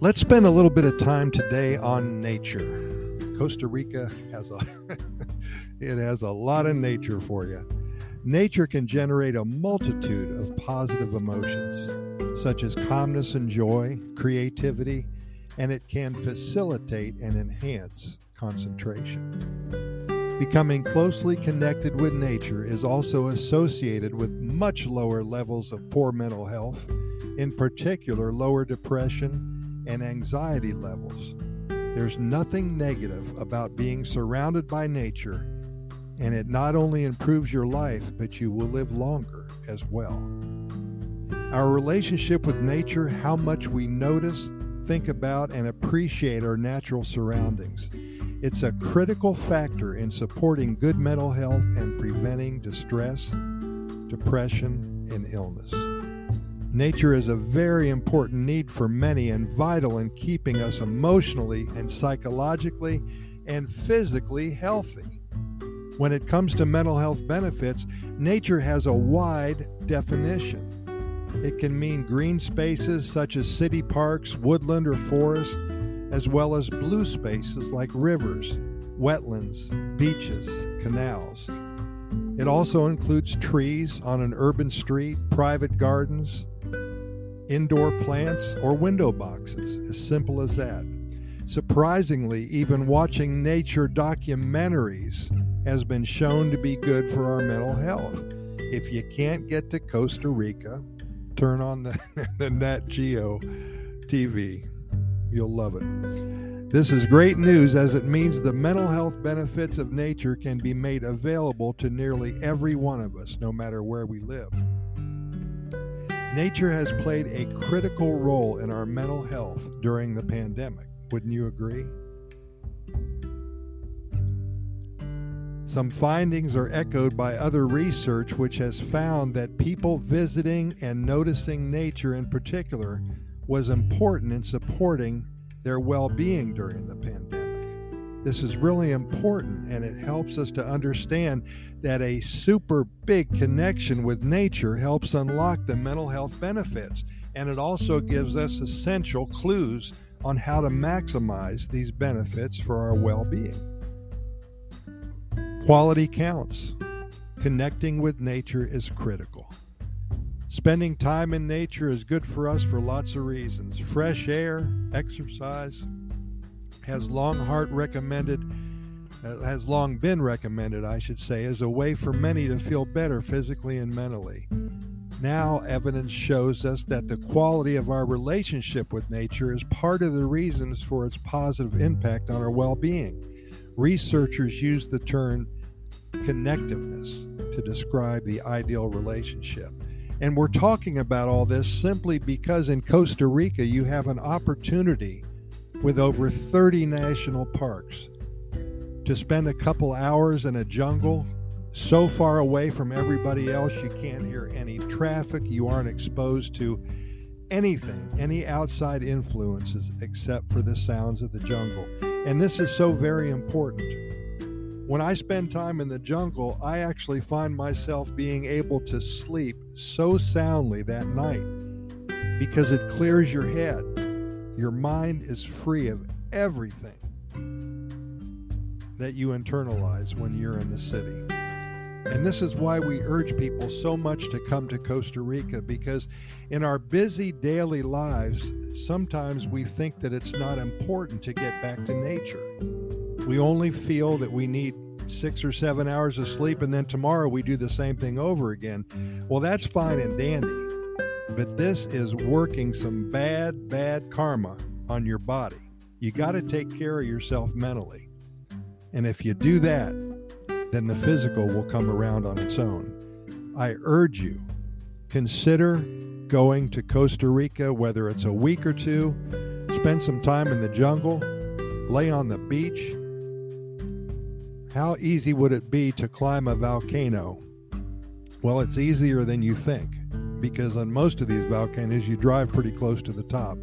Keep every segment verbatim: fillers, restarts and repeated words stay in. Let's spend a little bit of time today on nature. Costa Rica has a it has a lot of nature for you. Nature can generate a multitude of positive emotions, such as calmness and joy, creativity, and it can facilitate and enhance concentration. Becoming closely connected with nature is also associated with much lower levels of poor mental health, in particular lower depression and anxiety levels. There's nothing negative about being surrounded by nature, and it not only improves your life, but you will live longer as well. Our relationship with nature, how much we notice, think about, and appreciate our natural surroundings. It's a critical factor in supporting good mental health and preventing distress, depression, and illness. Nature is a very important need for many and vital in keeping us emotionally and psychologically and physically healthy. When it comes to mental health benefits, nature has a wide definition. It can mean green spaces such as city parks, woodland, or forest, as well as blue spaces like rivers, wetlands, beaches, canals. It also includes trees on an urban street, private gardens, indoor plants, or window boxes, as simple as that. Surprisingly, even watching nature documentaries has been shown to be good for our mental health. If you can't get to Costa Rica, turn on the, the Nat Geo T V. You'll love it. This is great news, as it means the mental health benefits of nature can be made available to nearly every one of us, no matter where we live. Nature has played a critical role in our mental health during the pandemic. Wouldn't you agree? Some findings are echoed by other research, which has found that people visiting and noticing nature in particular was important in supporting their well-being during the pandemic. This is really important, and it helps us to understand that a super big connection with nature helps unlock the mental health benefits, and it also gives us essential clues on how to maximize these benefits for our well-being. Quality counts. Connecting with nature is critical. Spending time in nature is good for us for lots of reasons. Fresh air, exercise, has long heart recommended, uh, has long been recommended, I should say, as a way for many to feel better physically and mentally. Now, evidence shows us that the quality of our relationship with nature is part of the reasons for its positive impact on our well-being. Researchers use the term connectiveness to describe the ideal relationship. And we're talking about all this simply because in Costa Rica you have an opportunity with over thirty national parks to spend a couple hours in a jungle so far away from everybody else you can't hear any traffic, you aren't exposed to anything, any outside influences except for the sounds of the jungle. And this is so very important. When I spend time in the jungle, I actually find myself being able to sleep so soundly that night because it clears your head. Your mind is free of everything that you internalize when you're in the city. And this is why we urge people so much to come to Costa Rica, because in our busy daily lives, sometimes we think that it's not important to get back to nature. We only feel that we need six or seven hours of sleep, and then tomorrow we do the same thing over again. Well, that's fine and dandy, but this is working some bad, bad karma on your body. You got to take care of yourself mentally. And if you do that, then the physical will come around on its own. I urge you, consider going to Costa Rica, whether it's a week or two, spend some time in the jungle, lay on the beach. How easy would it be to climb a volcano? Well, it's easier than you think, because on most of these volcanoes, you drive pretty close to the top,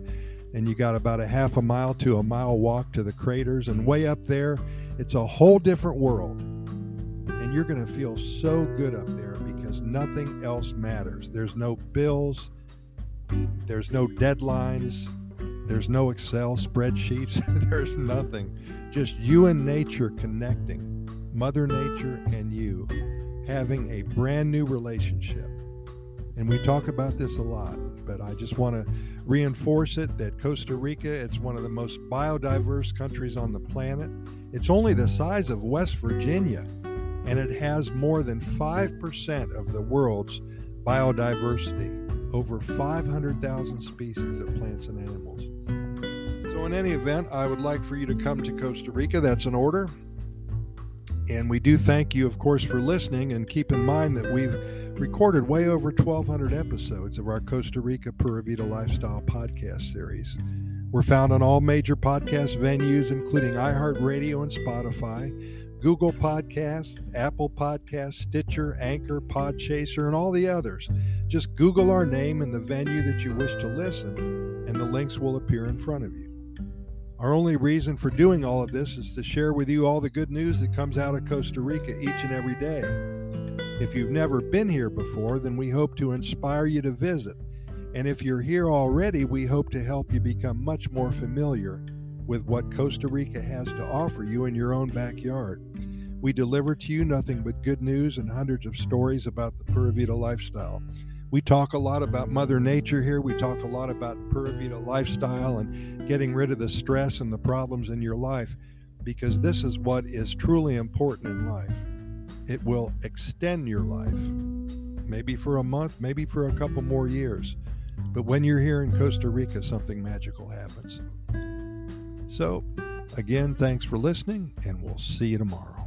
and you got about a half a mile to a mile walk to the craters, and way up there, it's a whole different world. You're going to feel so good up there because nothing else matters. There's no bills. There's no deadlines. There's no Excel spreadsheets. There's nothing. Just you and nature connecting. Mother Nature and you having a brand new relationship. And we talk about this a lot, but I just want to reinforce it that Costa Rica, it's one of the most biodiverse countries on the planet. It's only the size of West Virginia, and it has more than five percent of the world's biodiversity, over five hundred thousand species of plants and animals. So in any event, I would like for you to come to Costa Rica. That's an order. And we do thank you, of course, for listening. And keep in mind that we've recorded way over twelve hundred episodes of our Costa Rica Pura Vida Lifestyle podcast series. We're found on all major podcast venues, including iHeartRadio and Spotify, Google Podcasts, Apple Podcasts, Stitcher, Anchor, Podchaser, and all the others. Just Google our name and the venue that you wish to listen, and the links will appear in front of you. Our only reason for doing all of this is to share with you all the good news that comes out of Costa Rica each and every day. If you've never been here before, then we hope to inspire you to visit. And if you're here already, we hope to help you become much more familiar with what Costa Rica has to offer you in your own backyard. We deliver to you nothing but good news and hundreds of stories about the Pura Vida lifestyle. We talk a lot about Mother Nature here. We talk a lot about Pura Vida lifestyle and getting rid of the stress and the problems in your life, because this is what is truly important in life. It will extend your life, maybe for a month, maybe for a couple more years. But when you're here in Costa Rica, something magical happens. So, again, thanks for listening, and we'll see you tomorrow.